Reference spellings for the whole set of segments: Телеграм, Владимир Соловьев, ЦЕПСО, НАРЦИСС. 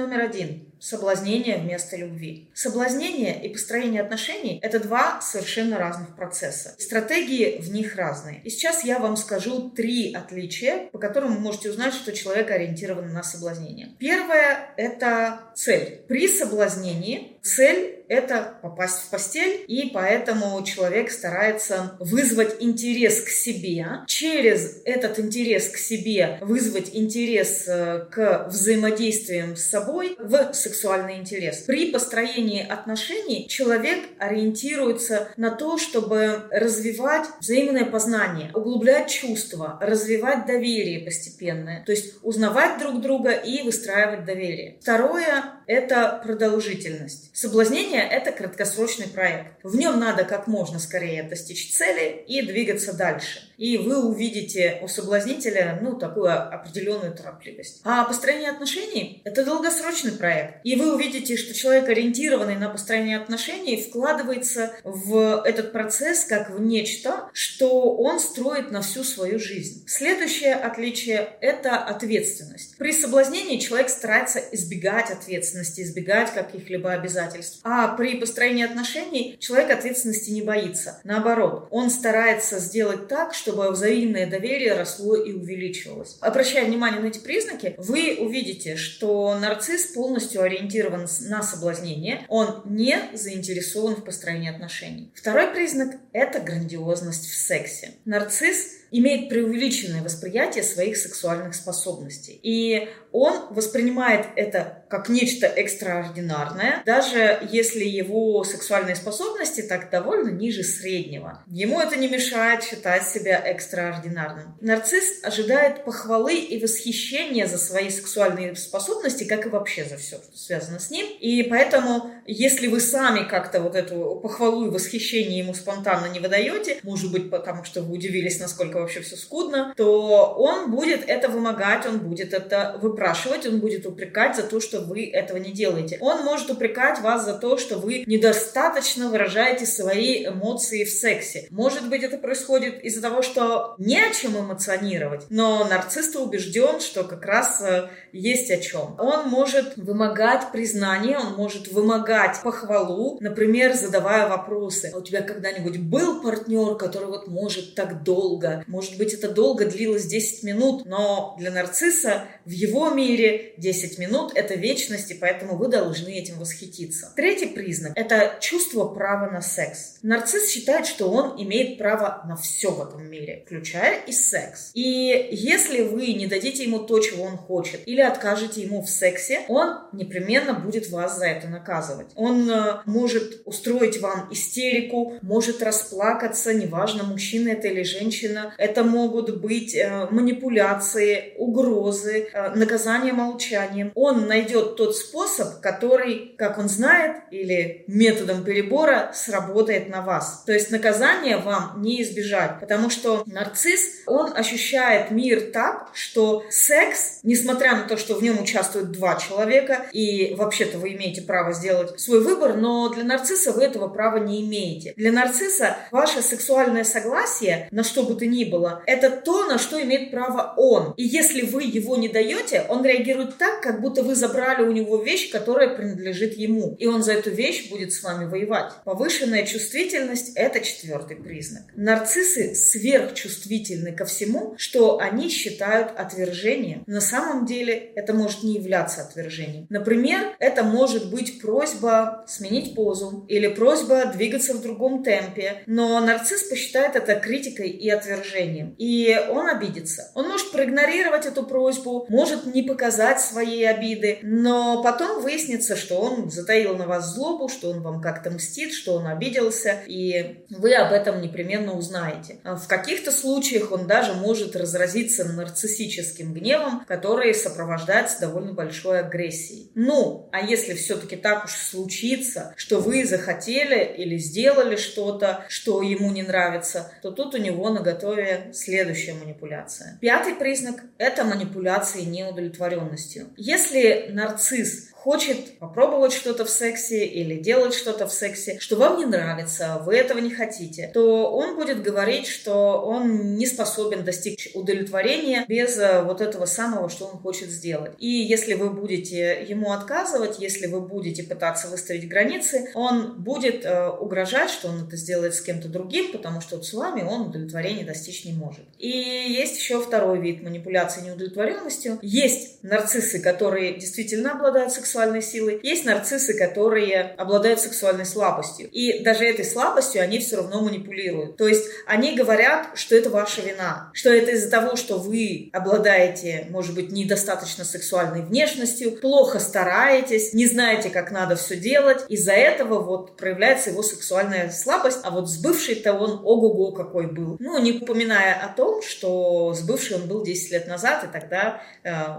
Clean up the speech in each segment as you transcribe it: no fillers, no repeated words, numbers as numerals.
номер один. Соблазнение вместо любви. Соблазнение и построение отношений – это два совершенно разных процесса. Стратегии в них разные. И сейчас я вам скажу три отличия, по которым вы можете узнать, что человек ориентирован на соблазнение. Первое – это цель. При соблазнении цель – это попасть в постель, и поэтому человек старается вызвать интерес к себе. Через этот интерес к себе вызвать интерес к взаимодействиям с собой в сексуальный интерес. При построении отношений человек ориентируется на то, чтобы развивать взаимное познание, углублять чувства, развивать доверие постепенно, то есть узнавать друг друга и выстраивать доверие. Второе – это продолжительность. Соблазнение – это краткосрочный проект. В нем надо как можно скорее достичь цели и двигаться дальше. И вы увидите у соблазнителя, такую определенную торопливость. А построение отношений – это долгосрочный проект. И вы увидите, что человек, ориентированный на построение отношений, вкладывается в этот процесс как в нечто, что он строит на всю свою жизнь. Следующее отличие – это ответственность. При соблазнении человек старается избегать ответственности, избегать каких-либо обязательств. А при построении отношений человек ответственности не боится. Наоборот, он старается сделать так, чтобы взаимное доверие росло и увеличивалось. Обращая внимание на эти признаки, вы увидите, что нарцисс полностью ориентирован на соблазнение, он не заинтересован в построении отношений. Второй признак – это грандиозность в сексе. Нарцисс имеет преувеличенное восприятие своих сексуальных способностей. И он воспринимает это как нечто экстраординарное, даже если его сексуальные способности так довольно ниже среднего. Ему это не мешает считать себя экстраординарным. Нарцисс ожидает похвалы и восхищения за свои сексуальные способности, как и вообще за все, что связано с ним. И поэтому, если вы сами как-то вот эту похвалу и восхищение ему спонтанно не выдаете, может быть, потому что вы удивились, насколько вообще все скудно, то он будет это вымогать, он будет это выпрашивать, он будет упрекать за то, что вы этого не делаете. Он может упрекать вас за то, что вы недостаточно выражаете свои эмоции в сексе. Может быть, это происходит из-за того, что не о чем эмоционировать, но нарцисс убежден, что как раз есть о чем. Он может вымогать признание, он может вымогать похвалу, например, задавая вопросы. У тебя когда-нибудь был партнер, который вот может так долго? Может быть, это долго длилось 10 минут, но для нарцисса в его мире 10 минут – это вечность, и поэтому вы должны этим восхититься. Третий признак – это чувство права на секс. Нарцисс считает, что он имеет право на все в этом мире, включая и секс. И если вы не дадите ему то, чего он хочет, или откажете ему в сексе, он непременно будет вас за это наказывать. Он может устроить вам истерику, может расплакаться, неважно, мужчина это или женщина. Это могут быть манипуляции, угрозы, наказание молчанием. Он найдет тот способ, который, как он знает, или методом перебора сработает на вас. То есть наказание вам не избежать, потому что нарцисс, он ощущает мир так, что секс, несмотря на то, что в нем участвуют два человека, и вообще-то вы имеете право сделать свой выбор, но для нарцисса вы этого права не имеете. Для нарцисса ваше сексуальное согласие, на что бы то ни было, это то, на что имеет право он. И если вы его не даете, он реагирует так, как будто вы забрали у него вещь, которая принадлежит ему. И он за эту вещь будет с вами воевать. Повышенная чувствительность – это четвертый признак. Нарциссы сверхчувствительны ко всему, что они считают отвержением. На самом деле это может не являться отвержением. Например, это может быть просьба сменить позу или просьба двигаться в другом темпе. Но нарцисс посчитает это критикой и отвержением. И он обидится. Он может проигнорировать эту просьбу, может не показать свои обиды, но потом выяснится, что он затаил на вас злобу, что он вам как-то мстит, что он обиделся, и вы об этом непременно узнаете. В каких-то случаях он даже может разразиться нарциссическим гневом, который сопровождается довольно большой агрессией. А если все-таки так уж случится, что вы захотели или сделали что-то, что ему не нравится, то тут у него наготове следующая манипуляция. Пятый признак – это манипуляции неудовлетворенностью. Если нарцисс хочет попробовать что-то в сексе или делать что-то в сексе, что вам не нравится, вы этого не хотите, то он будет говорить, что он не способен достичь удовлетворения без вот этого самого, что он хочет сделать. И если вы будете ему отказывать, если вы будете пытаться выставить границы, он будет угрожать, что он это сделает с кем-то другим, потому что вот с вами он удовлетворения достичь не может. И есть еще второй вид манипуляции неудовлетворенностью. Есть нарциссы, которые действительно обладают сексуальной силой, есть нарциссы, которые обладают сексуальной слабостью. И даже этой слабостью они все равно манипулируют. То есть они говорят, что это ваша вина, что это из-за того, что вы обладаете, может быть, недостаточно сексуальной внешностью, плохо стараетесь, не знаете, как надо все делать. Из-за этого вот проявляется его сексуальная слабость, а вот сбывший-то он ого-го какой был. Ну, не упоминая о том, что сбывший он был 10 лет назад, и тогда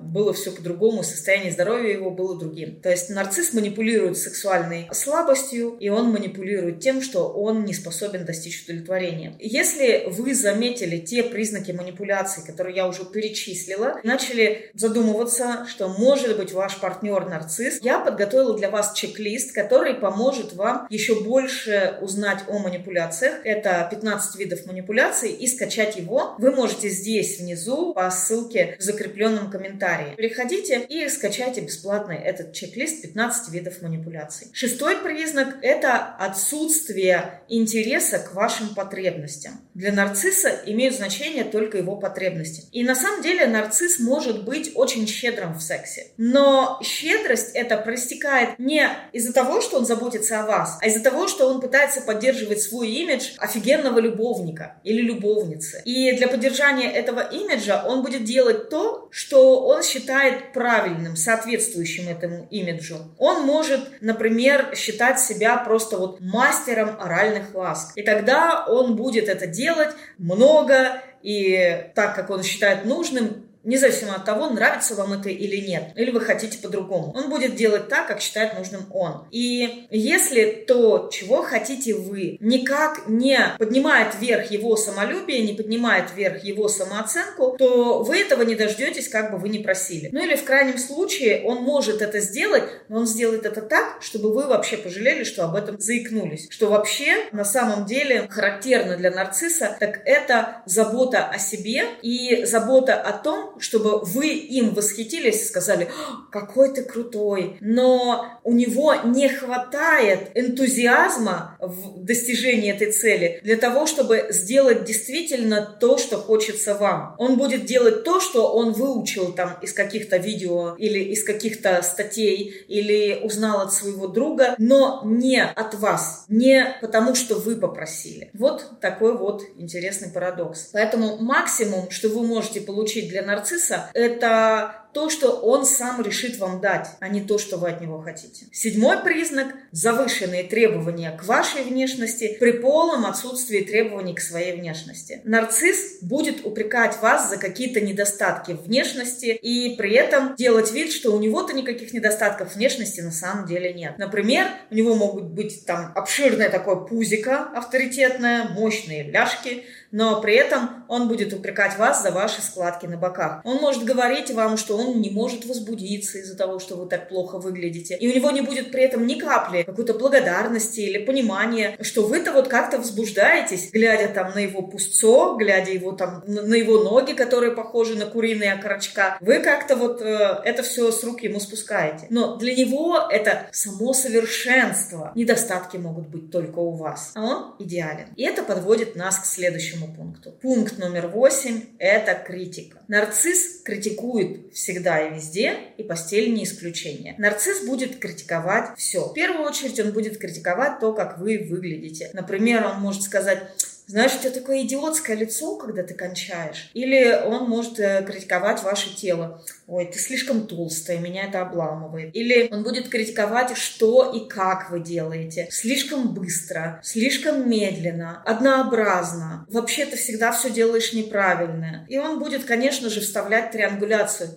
было все по-другому, состояние здоровья его было другим. То есть нарцисс манипулирует сексуальной слабостью, и он манипулирует тем, что он не способен достичь удовлетворения. Если вы заметили те признаки манипуляции, которые я уже перечислила, начали задумываться, что может быть ваш партнер нарцисс, я подготовила для вас чек-лист, который поможет вам еще больше узнать о манипуляциях. Это 15 видов манипуляций, и скачать его вы можете здесь внизу по ссылке в закрепленном комментарии. Переходите и скачайте бесплатно этот чек-лист 15 видов манипуляций. Шестой признак – это отсутствие интереса к вашим потребностям. Для нарцисса имеют значение только его потребности. И на самом деле нарцисс может быть очень щедрым в сексе. Но щедрость эта проистекает не из-за того, что он заботится о вас, а из-за того, что он пытается поддерживать свой имидж офигенного любовника или любовницы. И для поддержания этого имиджа он будет делать то, что он считает правильным, соответствующим этому имиджу. Он может, например, считать себя просто вот мастером оральных ласк. И тогда он будет это делать много и так, как он считает нужным, независимо от того, нравится вам это или нет, или вы хотите по-другому. Он будет делать так, как считает нужным он. И если то, чего хотите вы, никак не поднимает вверх его самолюбие, не поднимает вверх его самооценку, то вы этого не дождетесь, как бы вы ни просили. Ну или в крайнем случае он может это сделать, но он сделает это так, чтобы вы вообще пожалели, что об этом заикнулись. Что вообще на самом деле характерно для нарцисса, так это забота о себе и забота о том, чтобы вы им восхитились и сказали: какой ты крутой. Но у него не хватает энтузиазма в достижении этой цели для того, чтобы сделать действительно то, что хочется вам. Он будет делать то, что он выучил там из каких-то видео или из каких-то статей или узнал от своего друга, но не от вас, не потому, что вы попросили. Вот такой вот интересный парадокс. Поэтому максимум, что вы можете получить для нарцисса, это то, что он сам решит вам дать, а не то, что вы от него хотите. Седьмой признак – завышенные требования к вашей внешности при полном отсутствии требований к своей внешности. Нарцисс будет упрекать вас за какие-то недостатки внешности и при этом делать вид, что у него-то никаких недостатков внешности на самом деле нет. Например, у него могут быть там обширное такое пузико авторитетное, мощные ляжки, но при этом он будет упрекать вас за ваши складки на боках. Он может говорить вам, что он не может возбудиться из-за того, что вы так плохо выглядите. И у него не будет при этом ни капли какой-то благодарности или понимания, что вы-то вот как-то возбуждаетесь, глядя там на его пузо, глядя его там на его ноги, которые похожи на куриные окорочка. Вы как-то вот это все с рук ему спускаете. Но для него это само совершенство. Недостатки могут быть только у вас. А он идеален. И это подводит нас к следующему пункту. Пункт номер 8 – это критика. Нарцисс критикует всегда и везде, и постель не исключение. Нарцисс будет критиковать все. В первую очередь он будет критиковать то, как вы выглядите. Например, он может сказать: знаешь, у тебя такое идиотское лицо, когда ты кончаешь. Или он может критиковать ваше тело. Ой, ты слишком толстая, меня это обламывает. Или он будет критиковать, что и как вы делаете. Слишком быстро, слишком медленно, однообразно. Вообще ты всегда все делаешь неправильно. И он будет, конечно же, вставлять триангуляцию.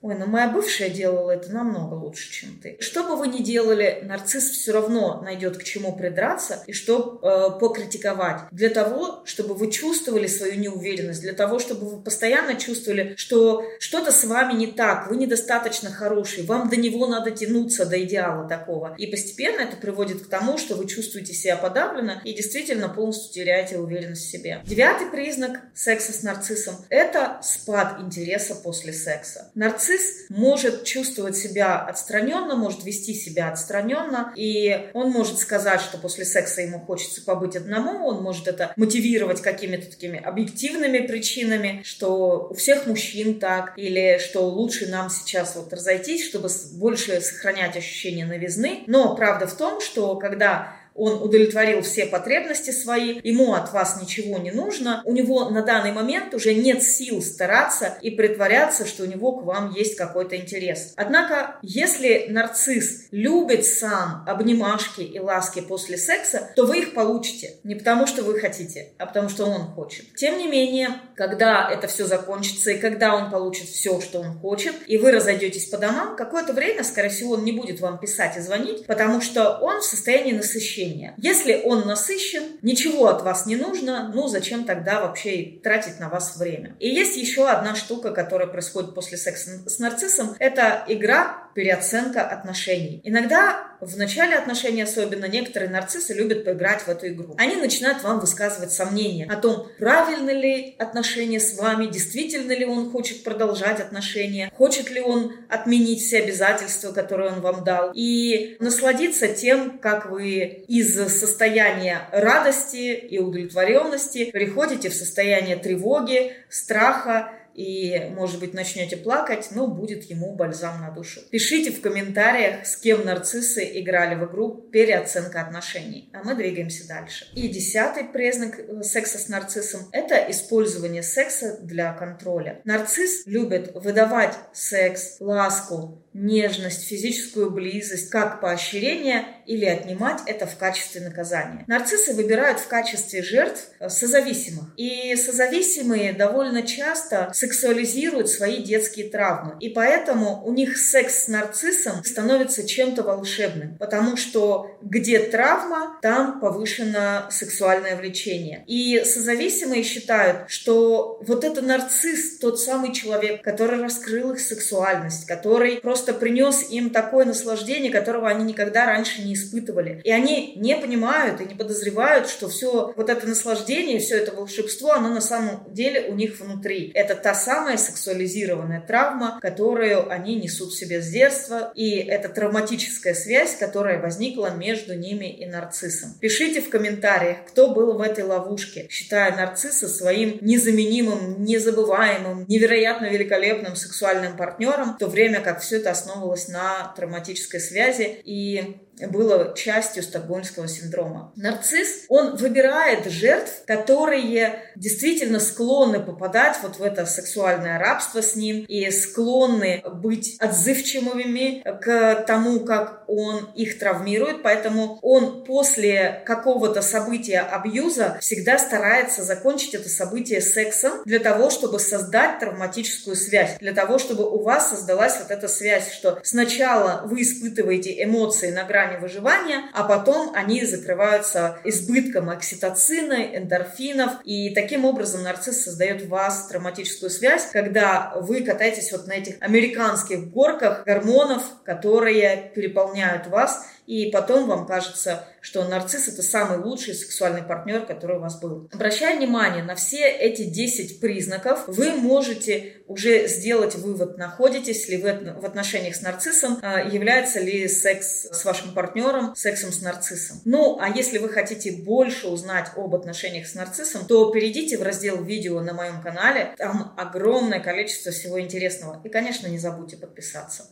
Ой, но моя бывшая делала это намного лучше, чем ты. Что бы вы ни делали, нарцисс все равно найдет к чему придраться и что покритиковать. Для того, чтобы вы чувствовали свою неуверенность, для того, чтобы вы постоянно чувствовали, что что-то с вами не так, вы недостаточно хороший, вам до него надо тянуться, до идеала такого. И постепенно это приводит к тому, что вы чувствуете себя подавленно и действительно полностью теряете уверенность в себе. 9 признак секса с нарциссом – это спад интереса после секса. Нарцисс может чувствовать себя отстраненно, может вести себя отстраненно, и он может сказать, что после секса ему хочется побыть одному, он может это мотивировать какими-то такими объективными причинами, что у всех мужчин так, или что лучше нам сейчас вот разойтись, чтобы больше сохранять ощущение новизны. Но правда в том, что когда он удовлетворил все потребности свои, ему от вас ничего не нужно, у него на данный момент уже нет сил стараться и притворяться, что у него к вам есть какой-то интерес. Однако, если нарцисс любит сам обнимашки и ласки после секса, то вы их получите. Не потому, что вы хотите, а потому, что он хочет. Тем не менее, когда это все закончится и когда он получит все, что он хочет, и вы разойдетесь по домам, какое-то время, скорее всего, он не будет вам писать и звонить, потому что он в состоянии насыщения. Если он насыщен, ничего от вас не нужно, ну зачем тогда вообще тратить на вас время? И есть еще одна штука, которая происходит после секса с нарциссом, это игра, переоценка отношений. Иногда в начале отношений особенно некоторые нарциссы любят поиграть в эту игру. Они начинают вам высказывать сомнения о том, правильно ли отношения с вами, действительно ли он хочет продолжать отношения, хочет ли он отменить все обязательства, которые он вам дал, и насладиться тем, как вы из состояния радости и удовлетворенности переходите в состояние тревоги, страха, и, может быть, начнете плакать, но будет ему бальзам на душу. Пишите в комментариях, с кем нарциссы играли в игру «Переоценка отношений». А мы двигаемся дальше. И 10-й признак секса с нарциссом – это использование секса для контроля. Нарцисс любит выдавать секс, ласку, нежность, физическую близость как поощрение или отнимать это в качестве наказания. Нарциссы выбирают в качестве жертв созависимых. И созависимые довольно часто сексуализируют свои детские травмы. И поэтому у них секс с нарциссом становится чем-то волшебным. Потому что где травма, там повышено сексуальное влечение. И созависимые считают, что вот этот нарцисс, тот самый человек, который раскрыл их сексуальность, который просто принес им такое наслаждение, которого они никогда раньше не испытывали. И они не понимают и не подозревают, что все вот это наслаждение, все это волшебство, оно на самом деле у них внутри. Это та самая сексуализированная травма, которую они несут в себе с детства, и это травматическая связь, которая возникла между ними и нарциссом. Пишите в комментариях, кто был в этой ловушке, считая нарцисса своим незаменимым, незабываемым, невероятно великолепным сексуальным партнером, в то время как все это основывалось на травматической связи и было частью стокгольмского синдрома. Нарцисс, он выбирает жертв, которые действительно склонны попадать вот в это сексуальное рабство с ним и склонны быть отзывчивыми к тому, как он их травмирует, поэтому он после какого-то события абьюза всегда старается закончить это событие сексом для того, чтобы создать травматическую связь, для того, чтобы у вас создалась вот эта связь, что сначала вы испытываете эмоции на грани выживания, а потом они закрываются избытком окситоцина, эндорфинов, и таким образом нарцисс создает в вас травматическую связь, когда вы катаетесь вот на этих американских горках гормонов, которые переполняют вас, и потом вам кажется, что нарцисс – это самый лучший сексуальный партнер, который у вас был. Обращая внимание на все эти 10 признаков, вы можете уже сделать вывод, находитесь ли вы в отношениях с нарциссом, является ли секс с вашим партнером сексом с нарциссом. Ну, а если вы хотите больше узнать об отношениях с нарциссом, то перейдите в раздел «Видео» на моем канале, там огромное количество всего интересного. И, конечно, не забудьте подписаться.